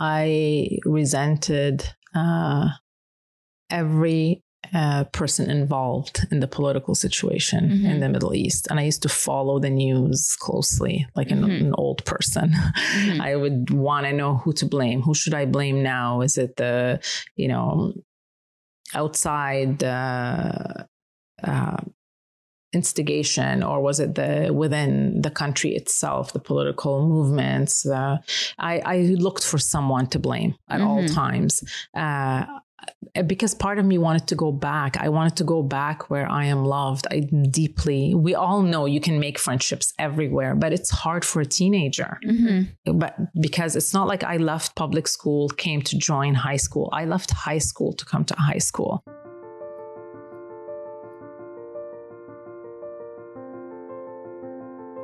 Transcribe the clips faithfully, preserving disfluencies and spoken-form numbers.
I resented uh, every uh, person involved in the political situation mm-hmm. in the Middle East. And I used to follow the news closely, like an, mm-hmm. an old person. Mm-hmm. I would want to know who to blame. Who should I blame now? Is it the, you know, outside uh, uh, instigation, or was it the within the country itself, the political movements? The, I, I looked for someone to blame at mm-hmm. all times. Uh, because part of me wanted to go back. I wanted to go back where I am loved. I deeply, we all know you can make friendships everywhere, but it's hard for a teenager. Mm-hmm. But because it's not like I left public school, came to join high school. I left high school to come to high school.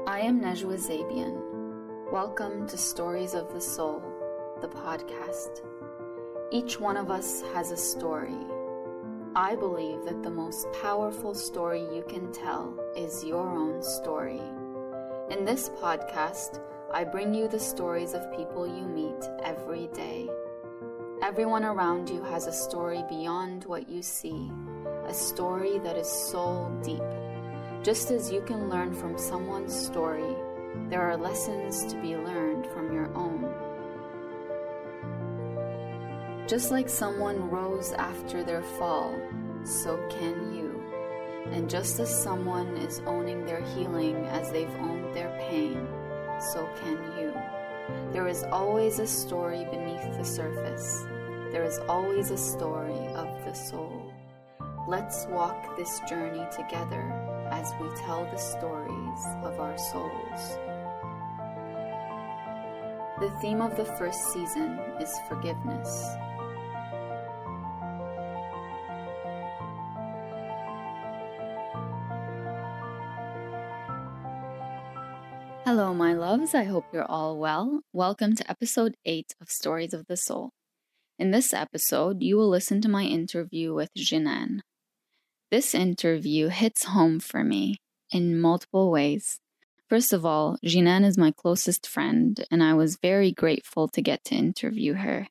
I am Nejwa Zabian. Welcome to Stories of the Soul, the podcast. Each one of us has a story. I believe that the most powerful story you can tell is your own story. In this podcast, I bring you the stories of people you meet every day. Everyone around you has a story beyond what you see, a story that is soul deep. Just as you can learn from someone's story, there are lessons to be learned from your own. Just like someone rose after their fall, so can you. And just as someone is owning their healing as they've owned their pain, so can you. There is always a story beneath the surface. There is always a story of the soul. Let's walk this journey together as we tell the stories of our souls. The theme of the first season is forgiveness. Hello, my loves. I hope you're all well. Welcome to episode eight of Stories of the Soul. In this episode, you will listen to my interview with Jenan. This interview hits home for me in multiple ways. First of all, Jenan is my closest friend, and I was very grateful to get to interview her.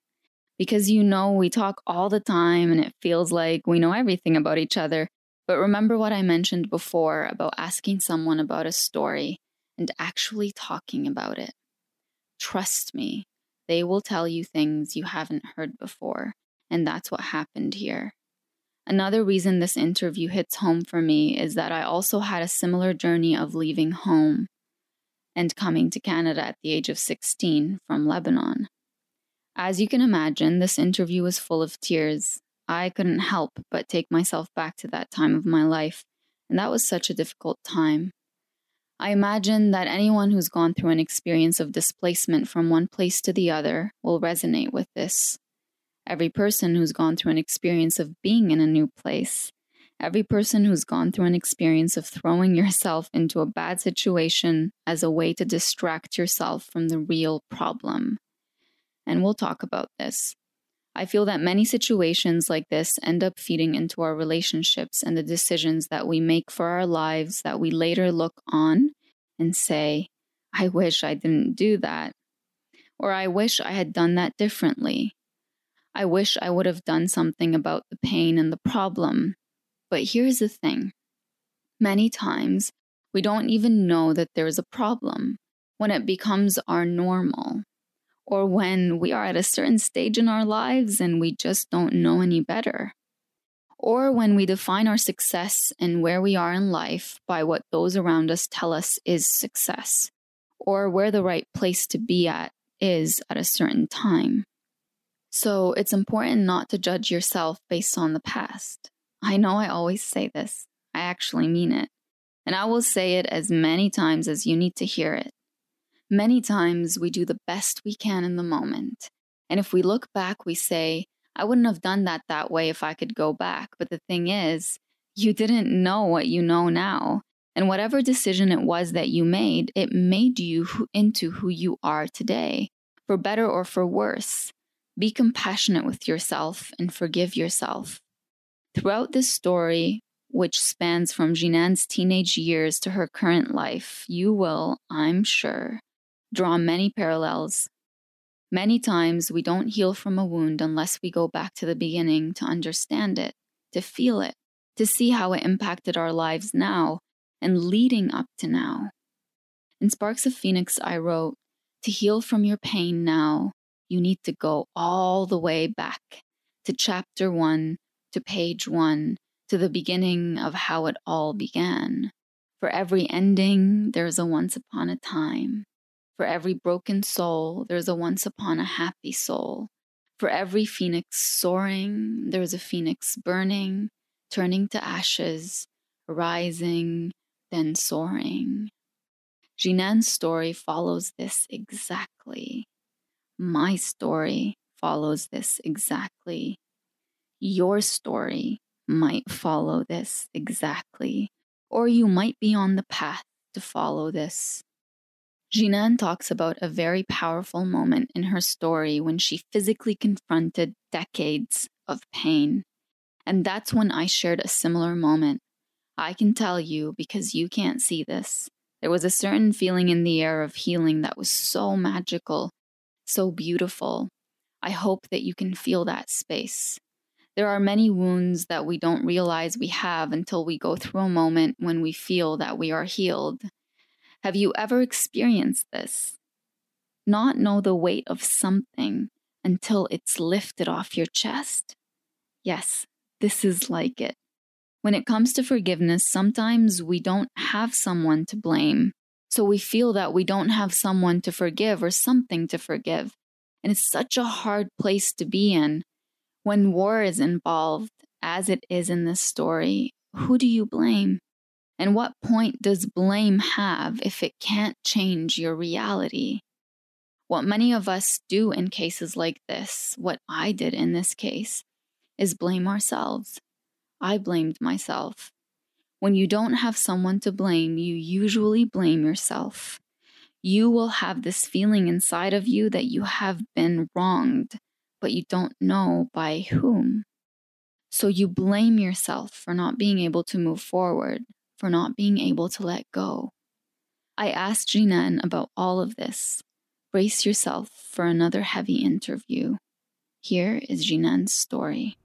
Because, you know, we talk all the time, and it feels like we know everything about each other. But remember what I mentioned before about asking someone about a story and actually talking about it. Trust me, they will tell you things you haven't heard before, and that's what happened here. Another reason this interview hits home for me is that I also had a similar journey of leaving home and coming to Canada at the age of sixteen from Lebanon. As you can imagine, this interview was full of tears. I couldn't help but take myself back to that time of my life, and that was such a difficult time. I imagine that anyone who's gone through an experience of displacement from one place to the other will resonate with this. Every person who's gone through an experience of being in a new place, every person who's gone through an experience of throwing yourself into a bad situation as a way to distract yourself from the real problem. And we'll talk about this. I feel that many situations like this end up feeding into our relationships and the decisions that we make for our lives that we later look on and say, I wish I didn't do that. Or I wish I had done that differently. I wish I would have done something about the pain and the problem. But here's the thing. Many times, we don't even know that there is a problem when it becomes our normal. Or when we are at a certain stage in our lives and we just don't know any better. Or when we define our success and where we are in life by what those around us tell us is success. Or where the right place to be at is at a certain time. So it's important not to judge yourself based on the past. I know I always say this. I actually mean it. And I will say it as many times as you need to hear it. Many times we do the best we can in the moment. And if we look back, we say, I wouldn't have done that that way if I could go back. But the thing is, you didn't know what you know now. And whatever decision it was that you made, it made you who, into who you are today, for better or for worse. Be compassionate with yourself and forgive yourself. Throughout this story, which spans from Jenan's teenage years to her current life, you will, I'm sure, draw many parallels. Many times we don't heal from a wound unless we go back to the beginning to understand it, to feel it, to see how it impacted our lives now and leading up to now. In Sparks of Phoenix, I wrote, to heal from your pain now, you need to go all the way back to chapter one, to page one, to the beginning of how it all began. For every ending, there's a once upon a time. For every broken soul, there's a once upon a happy soul. For every phoenix soaring, there's a phoenix burning, turning to ashes, rising, then soaring. Jenan's story follows this exactly. My story follows this exactly. Your story might follow this exactly, or you might be on the path to follow this. Jenan talks about a very powerful moment in her story when she physically confronted decades of pain. And that's when I shared a similar moment. I can tell you because you can't see this. There was a certain feeling in the air of healing that was so magical, so beautiful. I hope that you can feel that space. There are many wounds that we don't realize we have until we go through a moment when we feel that we are healed. Have you ever experienced this? Not know the weight of something until it's lifted off your chest? Yes, this is like it. When it comes to forgiveness, sometimes we don't have someone to blame. So we feel that we don't have someone to forgive or something to forgive. And it's such a hard place to be in. When war is involved, as it is in this story, who do you blame? And what point does blame have if it can't change your reality? What many of us do in cases like this, what I did in this case, is blame ourselves. I blamed myself. When you don't have someone to blame, you usually blame yourself. You will have this feeling inside of you that you have been wronged, but you don't know by whom. So you blame yourself for not being able to move forward, for not being able to let go. I asked Jenan about all of this. Brace yourself for another heavy interview. Here is Jenan's story.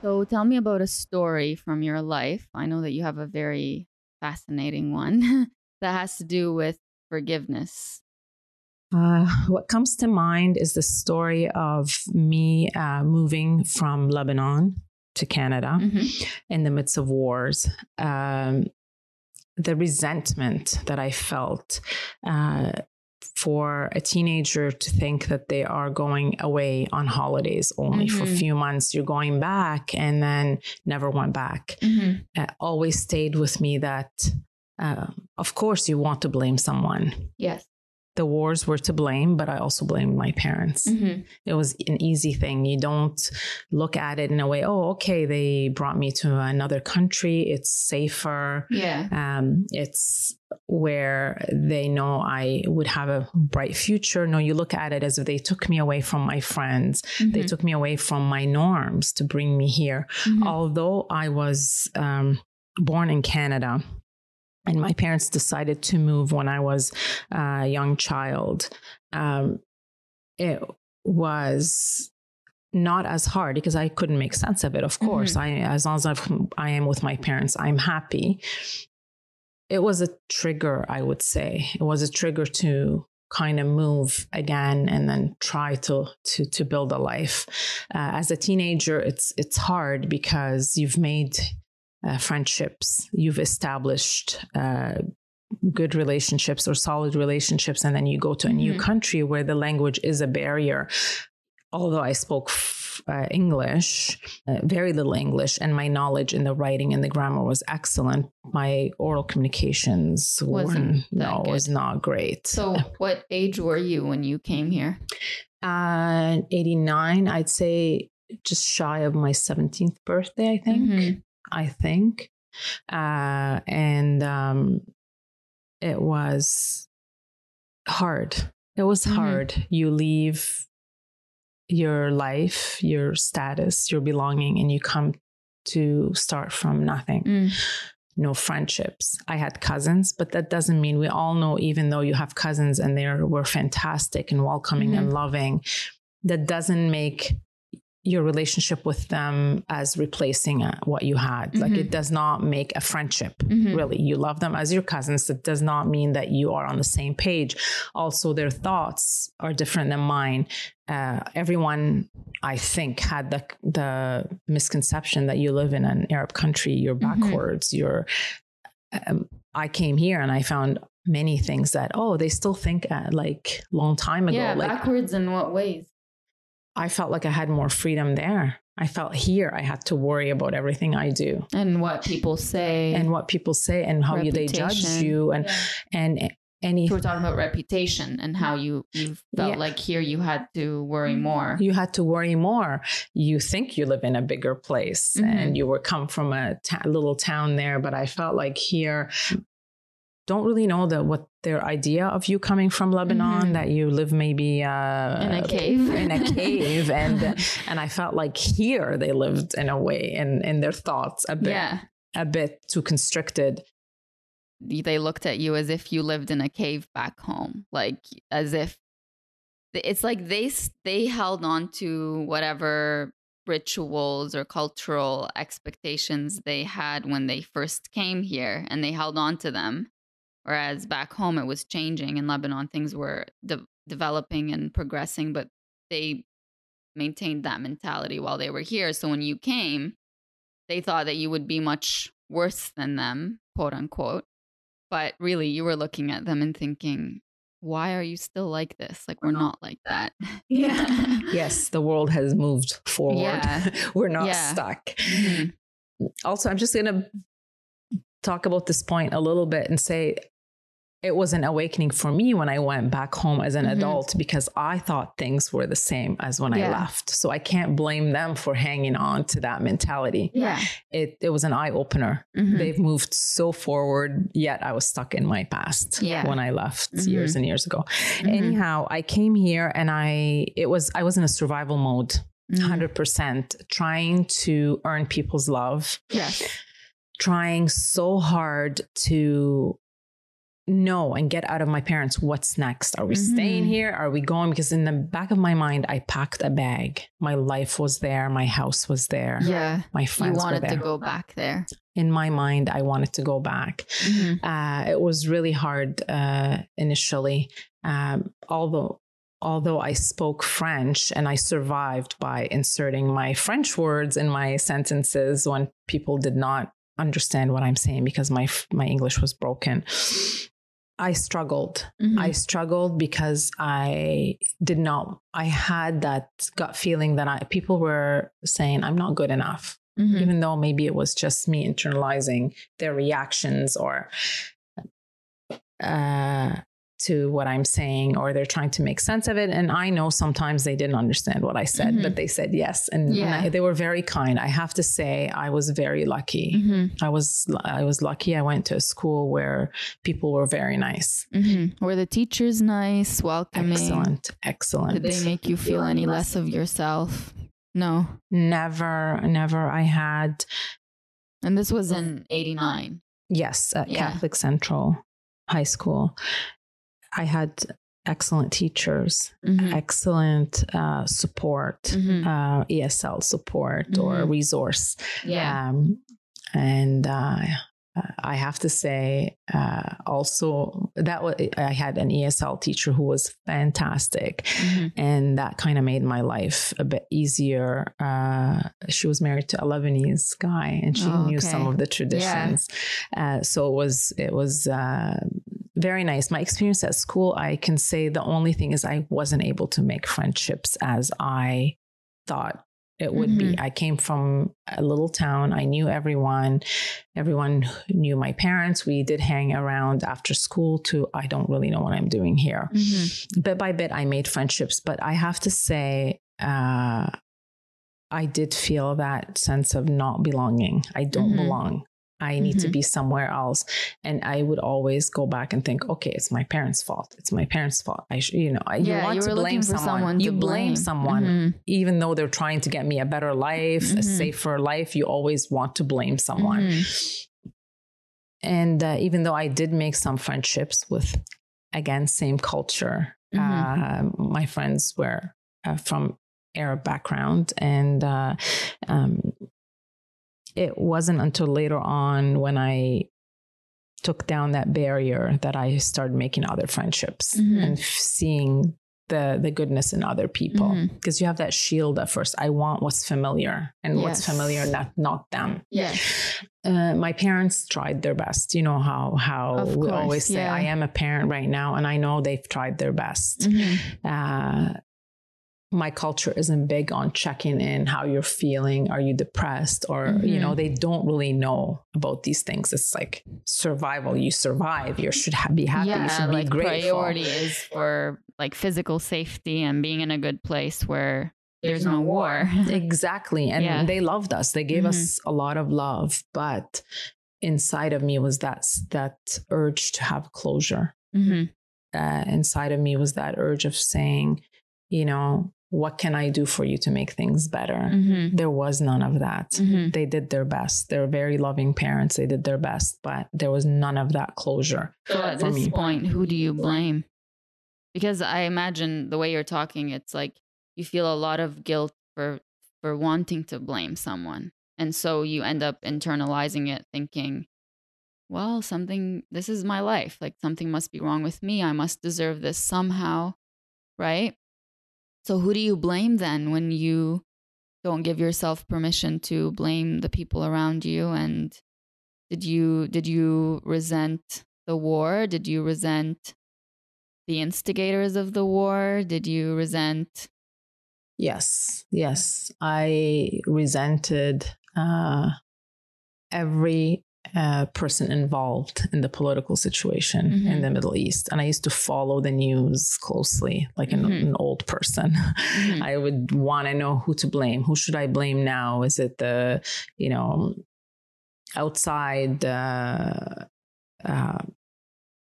So tell me about a story from your life. I know that you have a very fascinating one that has to do with forgiveness. Uh, what comes to mind is the story of me uh, moving from Lebanon to Canada mm-hmm. in the midst of wars. Um, the resentment that I felt uh, for a teenager to think that they are going away on holidays only mm-hmm. for a few months, you're going back and then never went back. Mm-hmm. Uh, always stayed with me that, uh, of course, you want to blame someone. Yes. The wars were to blame, but I also blamed my parents. Mm-hmm. It was an easy thing. You don't look at it in a way, oh, okay, they brought me to another country. It's safer. Yeah. Um, it's where they know I would have a bright future. No, you look at it as if they took me away from my friends. Mm-hmm. They took me away from my norms to bring me here. Mm-hmm. Although I was um, born in Canada, and my parents decided to move when I was a young child. Um, it was not as hard because I couldn't make sense of it. Of course, mm-hmm. I, as long as I've, I am with my parents, I'm happy. It was a trigger, I would say. It was a trigger to kind of move again and then try to, to, to build a life. Uh, as a teenager, it's, it's hard because you've made Uh, friendships, you've established uh, good relationships or solid relationships, and then you go to a new mm-hmm. country where the language is a barrier. Although I spoke f- uh, English, uh, very little English, and my knowledge in the writing and the grammar was excellent, my oral communications Wasn't were no good. was not great. So, what age were you when you came here? Uh, eighty-nine, I'd say, just shy of my seventeenth birthday, I think. Mm-hmm. I think. Uh, and um, it was hard. It was mm-hmm. hard. You leave your life, your status, your belonging, and you come to start from nothing. Mm. no friendships. I had cousins, but that doesn't mean, we all know, even though you have cousins and they were fantastic and welcoming mm-hmm. and loving, that doesn't make your relationship with them as replacing uh, what you had. Mm-hmm. Like, it does not make a friendship, mm-hmm. really. You love them as your cousins. That does not mean that you are on the same page. Also, their thoughts are different than mine. Uh, everyone, I think, had the, the misconception that you live in an Arab country, you're backwards, mm-hmm. you're... Um, I came here and I found many things that, oh, they still think uh, like long time ago. Yeah, like, backwards in what ways? I felt like I had more freedom there. I felt here I had to worry about everything I do. And what people say. And what people say and how you, they judge you. And, yeah. and any. So we're talking about reputation and how you, you felt yeah. like here you had to worry more. You had to worry more. You think you live in a bigger place mm-hmm. and you were come from a ta- little town there. But I felt like here, don't really know that what their idea of you coming from Lebanon, mm-hmm. that you live maybe uh, in a cave, in a cave, and and I felt like here they lived in a way, and in their thoughts a bit, yeah. a bit too constricted. They looked at you as if you lived in a cave back home, like as if it's like they they held on to whatever rituals or cultural expectations they had when they first came here, and they held on to them. Whereas back home, it was changing. In Lebanon, things were de- developing and progressing, but they maintained that mentality while they were here. So when you came, they thought that you would be much worse than them, quote unquote. But really, you were looking at them and thinking, why are you still like this? Like, we're, we're not, not like that. Yeah. Yes, the world has moved forward. Yeah. We're not yeah. stuck. Mm-hmm. Also, I'm just going to talk about this point a little bit and say, it was an awakening for me when I went back home as an mm-hmm. adult, because I thought things were the same as when yeah. I left. So I can't blame them for hanging on to that mentality. Yeah. It it was an eye opener. Mm-hmm. They've moved so forward, yet I was stuck in my past yeah. when I left mm-hmm. years and years ago. Mm-hmm. Anyhow, I came here and I it was I was in a survival mode, mm-hmm. one hundred percent, trying to earn people's love. Yes. Trying so hard to know and get out of my parents, what's next? Are we mm-hmm. staying here? Are we going? Because in the back of my mind, I packed a bag. My life was there. My house was there. Yeah. My friends were there. You wanted to go back there. In my mind, I wanted to go back. Mm-hmm. Uh, it was really hard uh, initially. Um, although, although I spoke French and I survived by inserting my French words in my sentences when people did not understand what I'm saying because my my English was broken. I struggled. Mm-hmm. I struggled because I did not, I had that gut feeling that I, people were saying I'm not good enough, mm-hmm. even though maybe it was just me internalizing their reactions or uh, to what I'm saying, or they're trying to make sense of it. And I know sometimes they didn't understand what I said, mm-hmm. but they said yes. And, yeah. and I, they were very kind. I have to say I was very lucky. Mm-hmm. I was, I was lucky. I went to a school where people were very nice. Mm-hmm. Were the teachers nice, welcoming? Excellent. Excellent. Did they make you feel any less of yourself? No, never, never. I had. And this was in eighty-nine. Yes. At yeah. Catholic Central High School. I had excellent teachers, mm-hmm. excellent uh, support, mm-hmm. uh, E S L support mm-hmm. or resource. Yeah. Um, and uh, I have to say uh, also that w- I had an E S L teacher who was fantastic. Mm-hmm. And that kind of made my life a bit easier. Uh, she was married to a Lebanese guy and she oh, knew okay. some of the traditions. Yeah. Uh, so it was, it was, uh, very nice. My experience at school, I can say the only thing is I wasn't able to make friendships as I thought it would mm-hmm. be. I came from a little town. I knew everyone. Everyone knew my parents. We did hang around after school too. I don't really know what I'm doing here. Mm-hmm. Bit by bit, I made friendships. But I have to say, uh, I did feel that sense of not belonging. I don't mm-hmm. belong. I need mm-hmm. to be somewhere else. And I would always go back and think, okay, it's my parents' fault. It's my parents' fault. I, sh- you know, yeah, you want you to blame someone. someone to you blame, blame someone, mm-hmm. even though they're trying to get me a better life, mm-hmm. a safer life. You always want to blame someone. Mm-hmm. And uh, even though I did make some friendships with, again, same culture, mm-hmm. uh, my friends were uh, from Arab background. And uh, um, it wasn't until later on when I took down that barrier that I started making other friendships mm-hmm. and seeing the the goodness in other people. Because mm-hmm. you have that shield at first. I want what's familiar, and yes. what's familiar, not, not them. Yes. Uh, my parents tried their best. You know how, how we always say, yeah. I am a parent right now, and I know they've tried their best. Mm-hmm. Uh, my culture isn't big on checking in how you're feeling. Are you depressed? Or, mm-hmm. you know, they don't really know about these things. It's like survival. You survive. You should ha- be happy. Yeah, you should like be grateful. Priority is for like physical safety and being in a good place where there's, there's no war. war. Exactly. And yeah. they loved us. They gave mm-hmm. us a lot of love. But inside of me was that, that urge to have closure. Mm-hmm. Uh, inside of me was that urge of saying, you know, what can I do for you to make things better? Mm-hmm. There was none of that. Mm-hmm. They did their best. They were very loving parents. They did their best, but there was none of that closure. So at this me. point, who do you blame? Because I imagine the way you're talking, it's like you feel a lot of guilt for for wanting to blame someone. And so you end up internalizing it, thinking, well, something, this is my life. Like something must be wrong with me. I must deserve this somehow, right? So who do you blame then when you don't give yourself permission to blame the people around you? And did you did you resent the war? Did you resent the instigators of the war? Did you resent? Yes, yes. I resented uh, every uh, person involved in the political situation mm-hmm. in the Middle East. And I used to follow the news closely, like an, mm-hmm. an old person. Mm-hmm. I would want to know who to blame. Who should I blame now? Is it the, you know, outside uh, uh,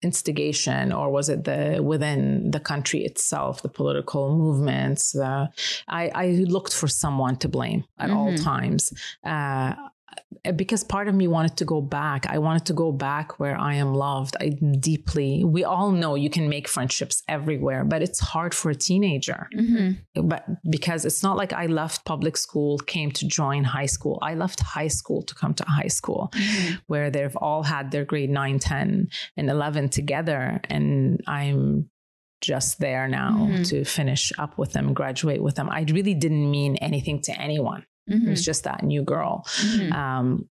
instigation, or was it the within the country itself, the political movements? The, I, I looked for someone to blame at mm-hmm. all times. Uh, because part of me wanted to go back. I wanted to go back where I am loved. I deeply, we all know you can make friendships everywhere, but it's hard for a teenager. Mm-hmm. But because it's not like I left public school, came to join high school. I left high school to come to high school mm-hmm. where they've all had their grade nine, ten and eleven together. And I'm just there now mm-hmm. to finish up with them, graduate with them. I really didn't mean anything to anyone. Mm-hmm. It was just that new girl. Mm-hmm. Um,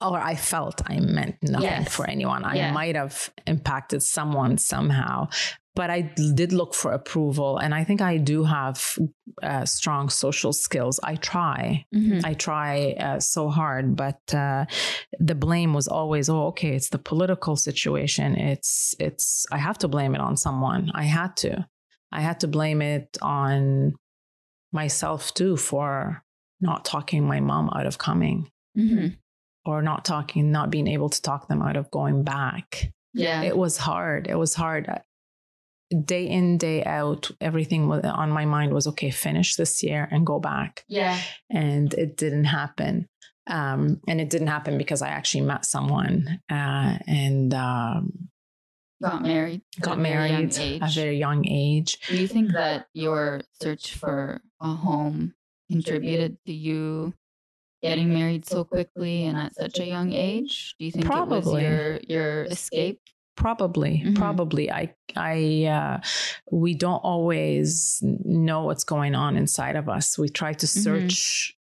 or I felt I meant nothing yes. for anyone. I yeah. might have impacted someone somehow, but I did look for approval. And I think I do have uh, strong social skills. I try. Mm-hmm. I try uh, so hard, but uh, the blame was always, oh, okay, it's the political situation. It's, it's, I have to blame it on someone. I had to. I had to blame it on myself too for not talking my mom out of coming mm-hmm. or not talking, not being able to talk them out of going back. Yeah. It was hard. It was hard. Day in, day out, everything on my mind was, okay, finish this year and go back. Yeah. And it didn't happen. Um, and it didn't happen because I actually met someone uh, and, um, Got married. Got married at a very young age. Do you think that your search for a home contributed to you getting married so quickly and at such a young age? Do you think probably. It was your, your escape? Probably, mm-hmm. probably. I, I, uh, we don't always know what's going on inside of us. We try to search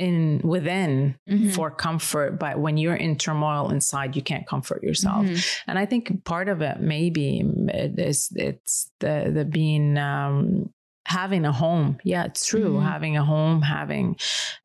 mm-hmm. in within mm-hmm. for comfort, but when you're in turmoil inside, you can't comfort yourself. Mm-hmm. And I think part of it maybe is it's the the being. Um, Having a home. Yeah, it's true. Mm-hmm. Having a home, having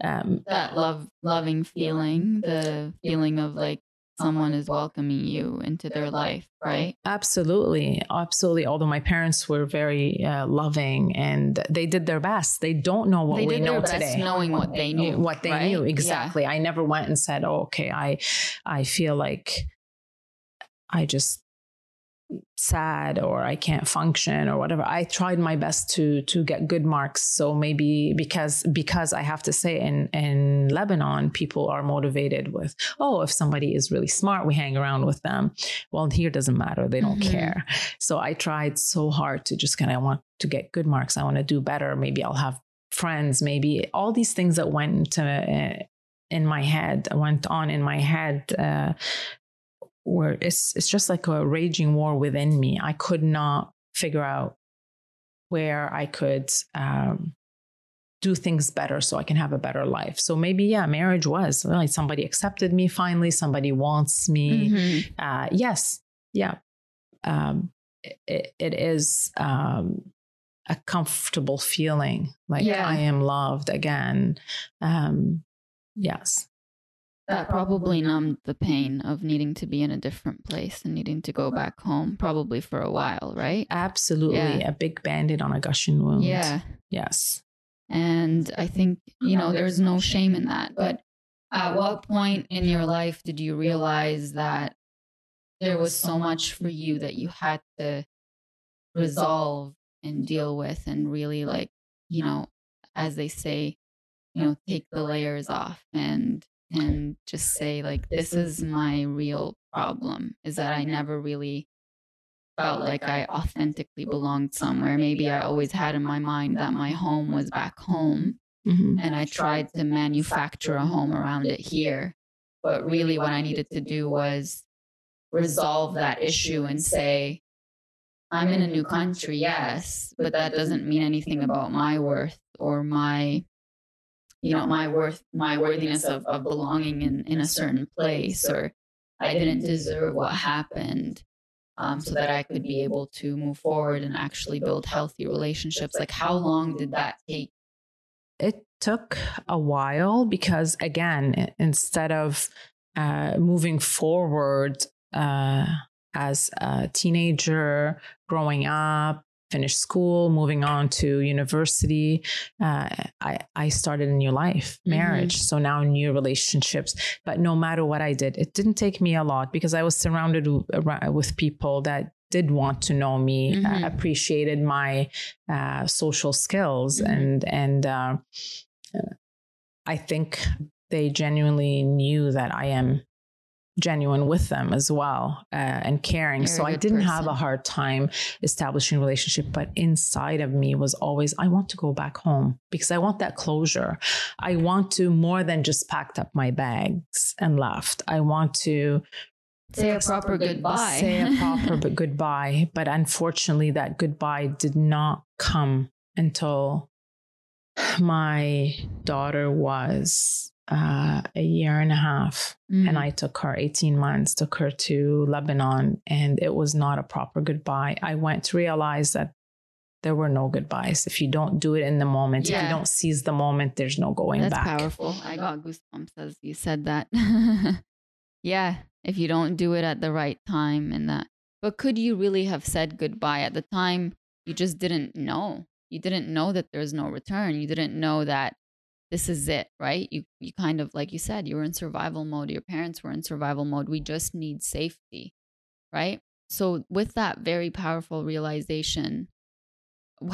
um, that love, loving feeling, the feeling of like someone is welcoming you into their life, right? Absolutely. Absolutely. Although my parents were very uh, loving and they did their best. They don't know what they we did know their best today. Knowing what they knew. What they right? knew. Exactly. Yeah. I never went and said, oh, okay, I, I feel like I just sad or I can't function or whatever. I tried my best to to get good marks. So maybe because because I have to say in in Lebanon, people are motivated with, oh, if somebody is really smart, we hang around with them. Well, here it doesn't matter. They don't mm-hmm. care. So I tried so hard to just kind of, I want to get good marks. I want to do better. Maybe I'll have friends. Maybe all these things that went into, uh, in my head, went on in my head, uh, where it's it's just like a raging war within me. I could not figure out where I could um, do things better so I can have a better life. So maybe, yeah, marriage was, well, somebody accepted me finally, somebody wants me. Mm-hmm. Uh, yes, yeah, um, it, it is um, a comfortable feeling, like yeah. I am loved again. Um, yes. That probably numbed the pain of needing to be in a different place and needing to go back home, probably for a while, right? Absolutely. Yeah. A big band-aid on a gushing wound. Yeah. Yes. And I think, you know, there's no shame in that. But at what point in your life did you realize that there was so much for you that you had to resolve and deal with and really, like, you know, as they say, you know, take the layers off and and just say, like, this is my real problem, is that I never really felt like I authentically belonged somewhere. Maybe I always had in my mind that my home was back home, mm-hmm. and I tried to manufacture a home around it here. But really what I needed to do was resolve that issue and say, I'm in a new country, yes, but that doesn't mean anything about my worth or my you know, my worth, my worthiness of, of belonging in, in a certain place, or I didn't deserve what happened, um, so that I could be able to move forward and actually build healthy relationships. Like, how long did that take? It took a while because, again, instead of uh, moving forward uh, as a teenager, growing up, finished school, moving on to university, uh, I, I started a new life, marriage. Mm-hmm. So now new relationships. But no matter what I did, it didn't take me a lot because I was surrounded w- with people that did want to know me, mm-hmm. uh, appreciated my uh, social skills. Mm-hmm. And, and uh, I think they genuinely knew that I am genuine with them as well, uh, and caring. Very so I didn't person. have a hard time establishing a relationship, but inside of me was always, I want to go back home because I want that closure. I want to more than just packed up my bags and left. I want to say a proper goodbye, say a proper but goodbye. But unfortunately that goodbye did not come until my daughter was Uh, a year and a half, mm-hmm. and I took her eighteen months, took her to Lebanon, and it was not a proper goodbye. I went to realize that there were no goodbyes. If you don't do it in the moment, yeah. if you don't seize the moment, there's no going That's back. That's powerful. I got goosebumps as you said that. Yeah. If you don't do it at the right time and that, but could you really have said goodbye at the time? You just didn't know. You didn't know that there's no return. You didn't know that this is it, right? You you kind of, like you said, you were in survival mode. Your parents were in survival mode. We just need safety, right? So with that very powerful realization,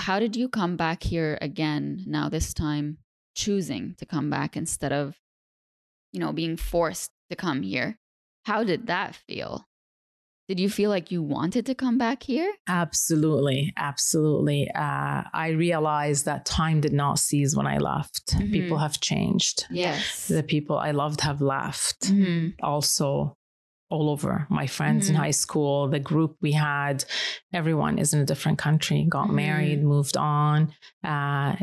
how did you come back here again, now this time choosing to come back instead of, you know, being forced to come here? How did that feel? Did you feel like you wanted to come back here? Absolutely. Absolutely. Uh, I realized that time did not cease when I left. Mm-hmm. People have changed. Yes. The people I loved have left. Mm-hmm. Also, all over. My friends mm-hmm. in high school, the group we had, everyone is in a different country, got mm-hmm. married, moved on. Uh,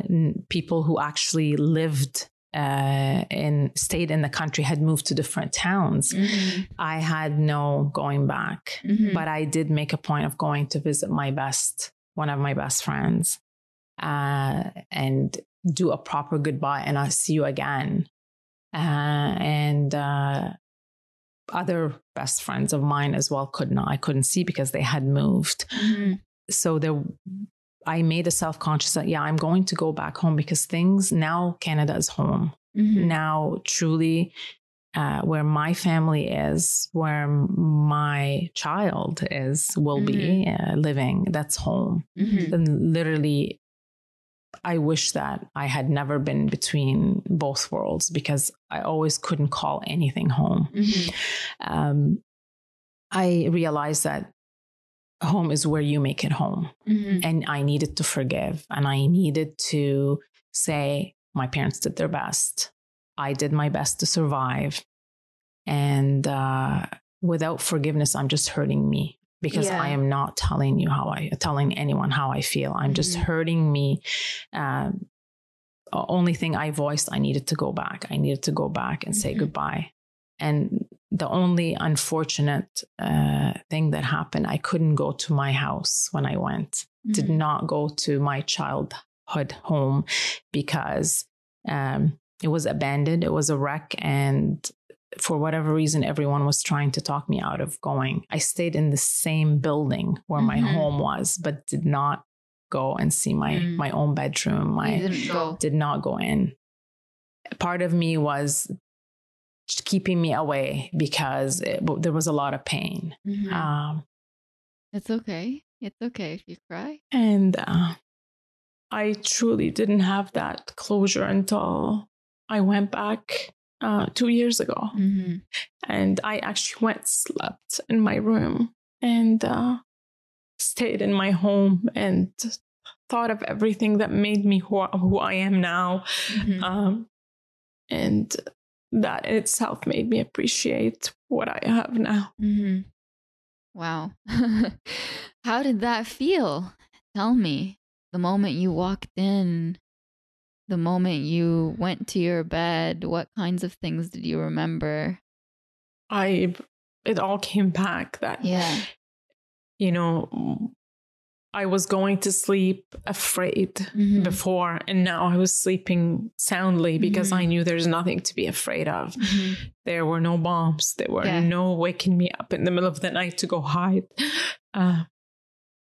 people who actually lived Uh, and stayed in the country had moved to different towns. Mm-hmm. I had no going back, mm-hmm. but I did make a point of going to visit my best, one of my best friends, uh, and do a proper goodbye and I'll see you again. Uh, and uh, other best friends of mine as well could not, I couldn't see because they had moved. Mm-hmm. So there I made a self-conscious that, yeah, I'm going to go back home because things now Canada is home. Mm-hmm. Now truly uh, where my family is, where my child is, will mm-hmm. be uh, living. That's home. Mm-hmm. And literally, I wish that I had never been between both worlds, because I always couldn't call anything home. Mm-hmm. Um, I realized that home is where you make it home. Mm-hmm. And I needed to forgive. And I needed to say, my parents did their best. I did my best to survive. And uh, without forgiveness, I'm just hurting me, because yeah. I am not telling you how I, telling anyone how I feel. I'm just mm-hmm. hurting me. Uh, only thing I voiced, I needed to go back. I needed to go back and mm-hmm. say goodbye. And the only unfortunate uh, thing that happened, I couldn't go to my house when I went. Mm-hmm. Did not go to my childhood home, because um, it was abandoned. It was a wreck. And for whatever reason, everyone was trying to talk me out of going. I stayed in the same building where mm-hmm. my home was, but did not go and see my, mm. my own bedroom. My didn't go. Did not go in. Part of me was keeping me away, because it, there was a lot of pain. Mm-hmm. Um, it's okay. It's okay if you cry. And uh, I truly didn't have that closure until I went back uh, two years ago. Mm-hmm. And I actually went, slept in my room, and uh, stayed in my home, and thought of everything that made me who, who I am now. Mm-hmm. Um, and that in itself made me appreciate what I have now. Mm-hmm. Wow. How did that feel? Tell me. The moment you walked in, the moment you went to your bed, what kinds of things did you remember? I, it all came back that, yeah. you know, I was going to sleep afraid mm-hmm. before, and now I was sleeping soundly, because mm-hmm. I knew there's nothing to be afraid of. Mm-hmm. There were no bombs. There were yeah. no waking me up in the middle of the night to go hide. Uh,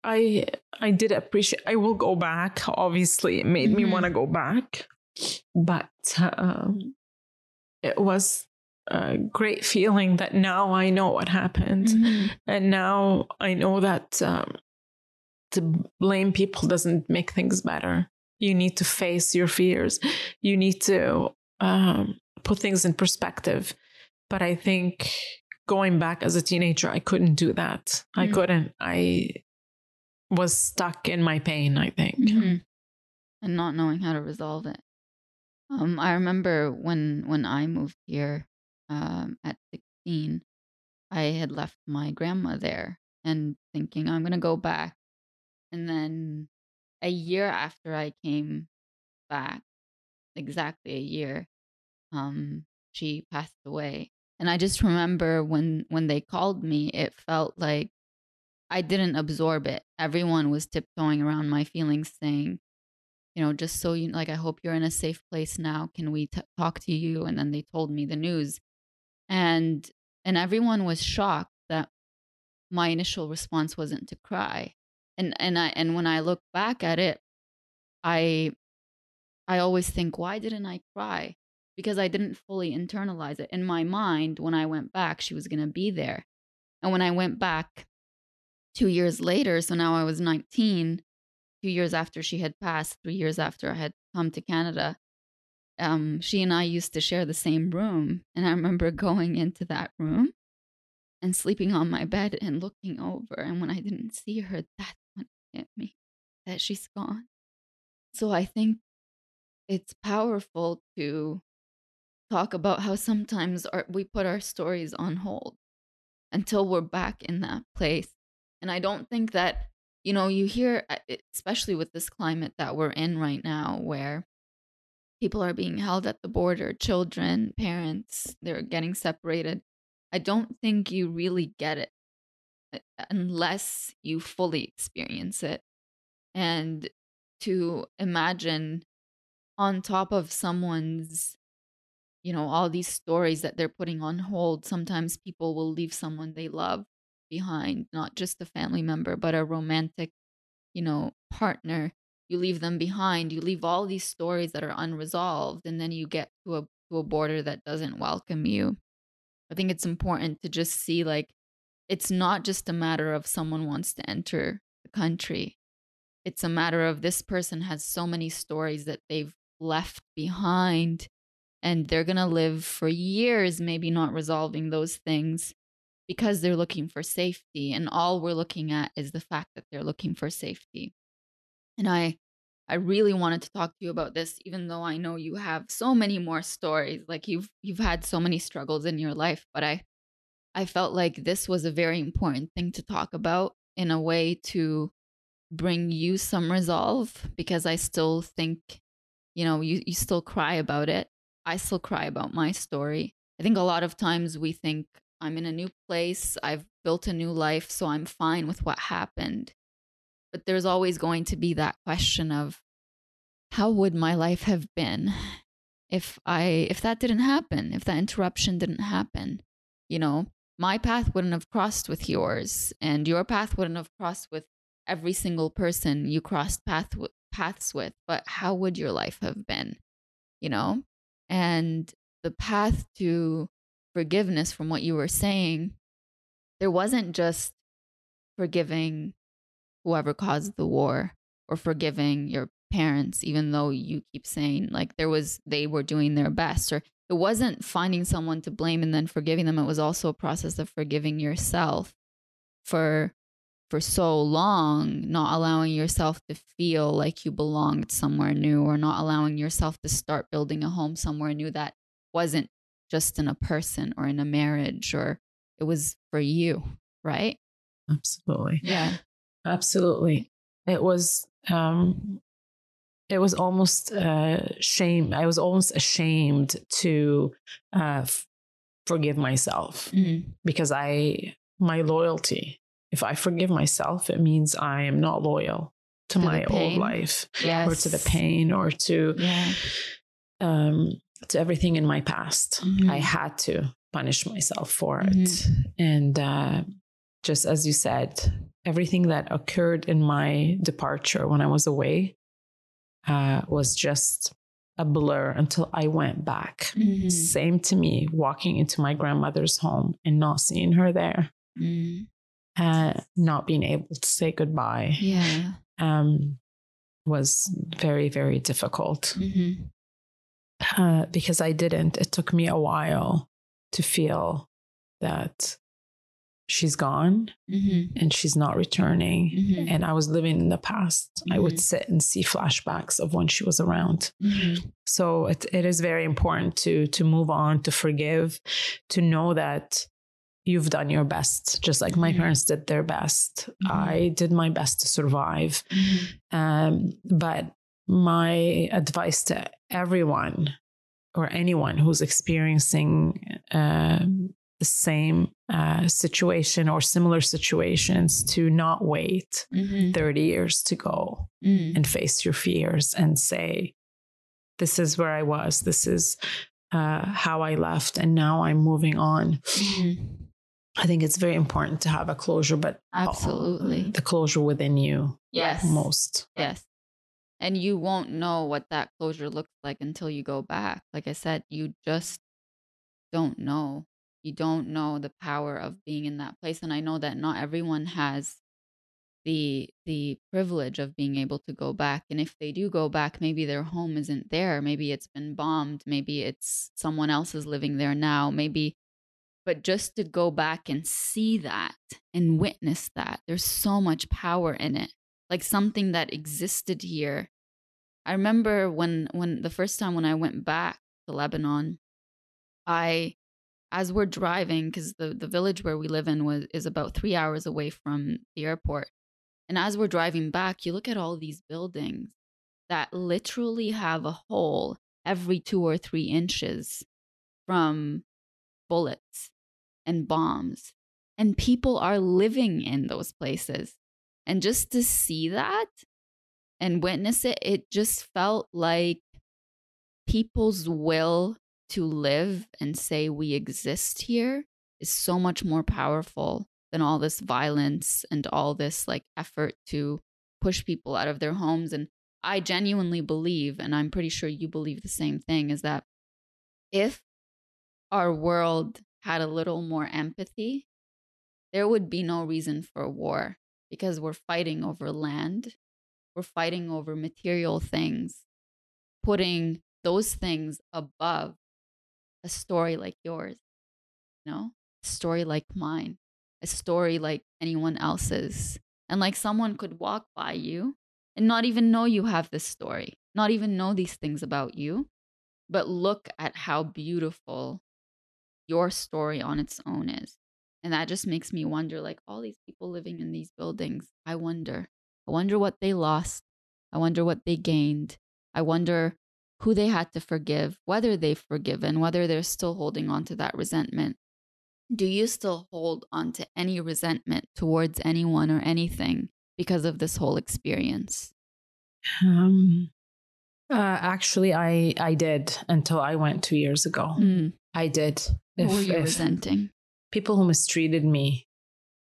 I I did appreciate, I will go back. Obviously, it made mm-hmm. me want to go back. But uh, it was a great feeling that now I know what happened. Mm-hmm. And now I know that um, to blame people doesn't make things better. You need to face your fears. You need to um, put things in perspective. But I think going back as a teenager, I couldn't do that. Mm-hmm. I couldn't. I was stuck in my pain, I think. Mm-hmm. And not knowing how to resolve it. Um, I remember when, when I moved here um, at sixteen, I had left my grandma there and thinking, I'm going to go back. And then a year after I came back, exactly a year, um, she passed away. And I just remember when, when they called me, it felt like I didn't absorb it. Everyone was tiptoeing around my feelings, saying, you know, just so you, like, I hope you're in a safe place now. Can we t- talk to you? And then they told me the news. And, and everyone was shocked that my initial response wasn't to cry. And, and I, and when I look back at it, I, I always think, why didn't I cry? Because I didn't fully internalize it. In my mind, when I went back, she was going to be there. And when I went back, Two years later, so now I was nineteen, two years after she had passed, three years after I had come to Canada, um, she and I used to share the same room. And I remember going into that room and sleeping on my bed and looking over. And when I didn't see her, that's when it hit me that she's gone. So I think it's powerful to talk about how sometimes our, we put our stories on hold until we're back in that place. And I don't think that, you know, you hear, especially with this climate that we're in right now, where people are being held at the border, children, parents, they're getting separated. I don't think you really get it unless you fully experience it. And to imagine on top of someone's, you know, all these stories that they're putting on hold, sometimes people will leave someone they love behind, not just a family member, but a romantic, you know, partner. You leave them behind. You leave all these stories that are unresolved, and then you get to a to a border that doesn't welcome you. I think it's important to just see, like, it's not just a matter of someone wants to enter the country. It's a matter of this person has so many stories that they've left behind, and they're going to live for years, maybe not resolving those things because they're looking for safety. And all we're looking at is the fact that they're looking for safety. And I, I really wanted to talk to you about this, even though I know you have so many more stories, like you've, you've had so many struggles in your life, but I, I felt like this was a very important thing to talk about in a way to bring you some resolve, because I still think, you know, you, you still cry about it. I still cry about my story. I think a lot of times we think I'm in a new place, I've built a new life, so I'm fine with what happened. But there's always going to be that question of how would my life have been if I if that didn't happen, if that interruption didn't happen? You know, my path wouldn't have crossed with yours, and your path wouldn't have crossed with every single person you crossed path w- paths with, but how would your life have been? You know? And the path to forgiveness, from what you were saying, there wasn't just forgiving whoever caused the war or forgiving your parents, even though you keep saying like there was, they were doing their best, or it wasn't finding someone to blame and then forgiving them. It was also a process of forgiving yourself for, for so long, not allowing yourself to feel like you belonged somewhere new, or not allowing yourself to start building a home somewhere new that wasn't just in a person or in a marriage, or it was for you, right? Absolutely. Yeah. Absolutely. It was, um, it was almost uh, shame. I was almost ashamed to uh, f- forgive myself mm-hmm. because I, my loyalty, if I forgive myself, it means I am not loyal to, to my old life yes. or to the pain or to, yeah. um, to everything in my past. Mm-hmm. I had to punish myself for mm-hmm. it. And, uh, just as you said, everything that occurred in my departure when I was away, uh, was just a blur until I went back. Mm-hmm. Same to me, walking into my grandmother's home and not seeing her there. Mm. Uh, not being able to say goodbye yeah. um, was very, very difficult mm-hmm. uh, because I didn't. It took me a while to feel that she's gone mm-hmm. and she's not returning. Mm-hmm. And I was living in the past. Mm-hmm. I would sit and see flashbacks of when she was around. Mm-hmm. So it, it is very important to to move on, to forgive, to know that you've done your best, just like my mm-hmm. parents did their best. Mm-hmm. I did my best to survive. Mm-hmm. Um, but my advice to everyone or anyone who's experiencing uh, the same uh, situation or similar situations, to not wait mm-hmm. thirty years to go mm-hmm. and face your fears and say, this is where I was. This is uh, how I left. And now I'm moving on. Mm-hmm. I think it's very important to have a closure, but absolutely the closure within you. Yes. Most. Yes. And you won't know what that closure looks like until you go back. Like I said, you just don't know. You don't know the power of being in that place. And I know that not everyone has the, the privilege of being able to go back. And if they do go back, maybe their home isn't there. Maybe it's been bombed. Maybe it's someone else is living there now. Maybe. But just to go back and see that and witness that, there's so much power in it, like something that existed here. I remember when, when the first time when I went back to Lebanon, I, as we're driving, because the, the village where we live in was is about three hours away from the airport. And as we're driving back, you look at all these buildings that literally have a hole every two or three inches from bullets and bombs, and people are living in those places. And just to see that and witness it, it just felt like people's will to live and say we exist here is so much more powerful than all this violence and all this like effort to push people out of their homes. And I genuinely believe, and I'm pretty sure you believe the same thing, is that if our world had a little more empathy, there would be no reason for war, because we're fighting over land. We're fighting over material things, putting those things above a story like yours, you know, a story like mine, a story like anyone else's. And like someone could walk by you and not even know you have this story, not even know these things about you, but look at how beautiful your story on its own is. And that just makes me wonder, like, all these people living in these buildings, I wonder. I wonder what they lost. I wonder what they gained. I wonder who they had to forgive, whether they've forgiven, whether they're still holding on to that resentment. Do you still hold on to any resentment towards anyone or anything because of this whole experience? Um, uh, actually, I, I did until I went two years ago. Mm. I did. Who were you resenting? People who mistreated me.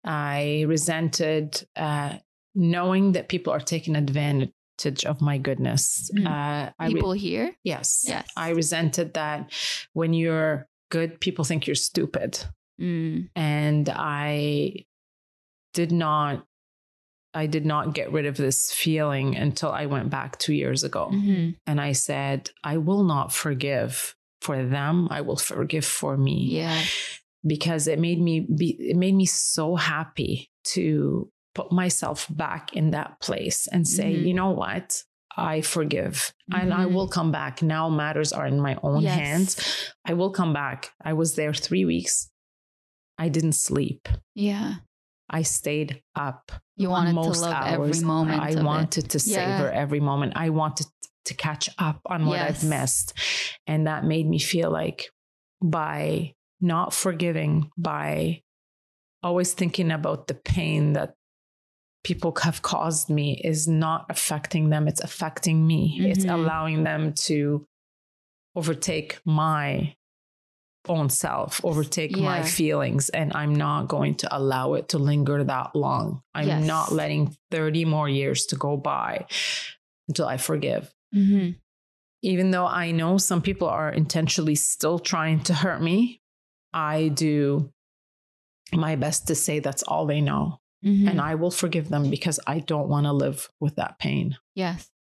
I resented uh, knowing that people are taking advantage of my goodness. Mm. Uh, I people re- here? Yes. Yes. I resented that when you're good, people think you're stupid. Mm. And I did not, I did not get rid of this feeling until I went back two years ago. Mm-hmm. And I said, I will not forgive for them. I will forgive for me. Yeah. Because it made me be, it made me so happy to put myself back in that place and say, mm-hmm. you know what? I forgive mm-hmm. and I will come back. Now matters are in my own yes. hands. I will come back. I was there three weeks. I didn't sleep. Yeah. I stayed up. You wanted most to love hours. Every moment. I, I wanted it. to savor yeah. every moment. I wanted to catch up on what yes. I've missed. And that made me feel like by not forgiving, by always thinking about the pain that people have caused me is not affecting them. It's affecting me. Mm-hmm. It's allowing them to overtake my own self, overtake yeah. my feelings. And I'm not going to allow it to linger that long. I'm yes. not letting thirty more years to go by until I forgive. Mm-hmm. Even though I know some people are intentionally still trying to hurt me, I do my best to say that's all they know. Mm-hmm. And I will forgive them because I don't want to live with that pain. Yes.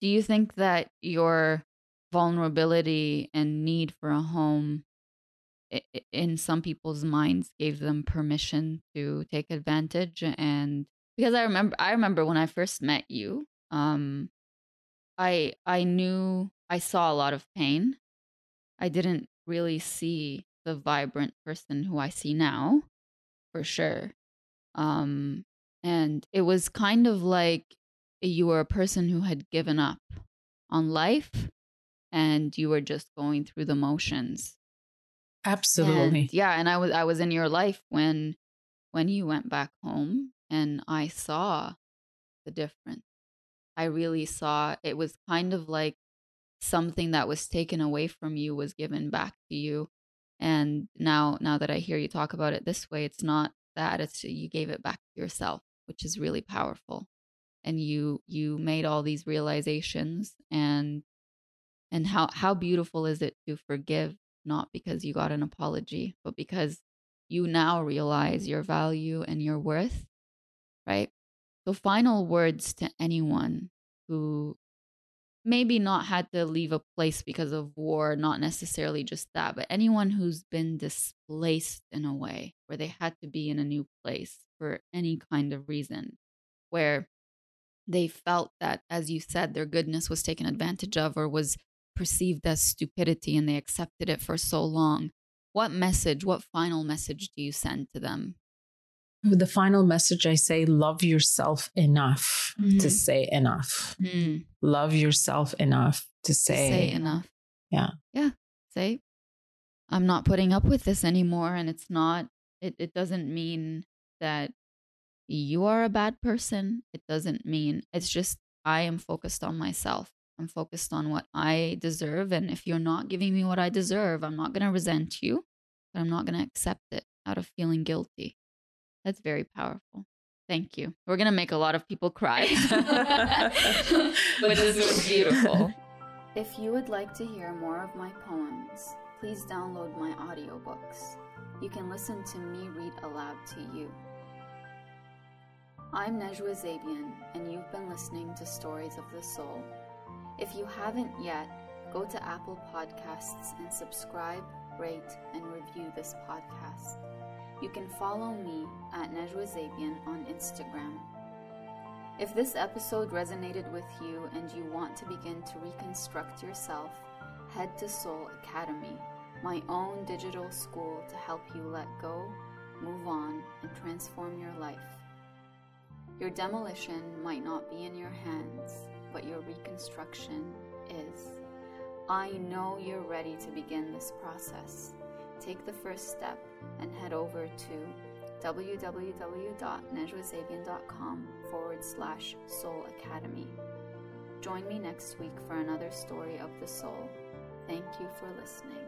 Do you think that your vulnerability and need for a home in some people's minds gave them permission to take advantage? And because I remember, I remember when I first met you, um, I, I knew I saw a lot of pain. I didn't really see the vibrant person who I see now, for sure. Um, and it was kind of like you were a person who had given up on life and you were just going through the motions. Absolutely. And, yeah. And I was, I was in your life when, when you went back home, and I saw the difference. I really saw, it was kind of like something that was taken away from you was given back to you. And now, now that I hear you talk about it this way, it's not that, it's you gave it back to yourself, which is really powerful. And you you made all these realizations, and and how how beautiful is it to forgive, not because you got an apology, but because you now realize your value and your worth, right? So final words to anyone who maybe not had to leave a place because of war, not necessarily just that, but anyone who's been displaced in a way where they had to be in a new place for any kind of reason, where they felt that, as you said, their goodness was taken advantage of or was perceived as stupidity and they accepted it for so long. What message, what final message do you send to them? The final message I say, love yourself enough mm-hmm. to say enough. Mm. Love yourself enough to say, say enough. Yeah. Yeah. Say, I'm not putting up with this anymore. And it's not, it, it doesn't mean that you are a bad person. It doesn't mean, it's just, I am focused on myself. I'm focused on what I deserve. And if you're not giving me what I deserve, I'm not going to resent you, but I'm not going to accept it out of feeling guilty. That's very powerful. Thank you. We're going to make a lot of people cry, which is beautiful. If you would like to hear more of my poems, please download my audiobooks. you can listen to me read aloud to you. I'm Nejwa Zabian, and you've been listening to Stories of the Soul. If you haven't yet, go to Apple Podcasts and subscribe, rate, and review this podcast. You can follow me at Nejwa Zabian on Instagram. If this episode resonated with you and you want to begin to reconstruct yourself, head to Soul Academy, my own digital school to help you let go, move on, and transform your life. Your demolition might not be in your hands, but your reconstruction is. I know you're ready to begin this process. Take the first step and head over to www.nejwazabian.com forward slash Soul Academy. Join me next week for another story of the soul. Thank you for listening.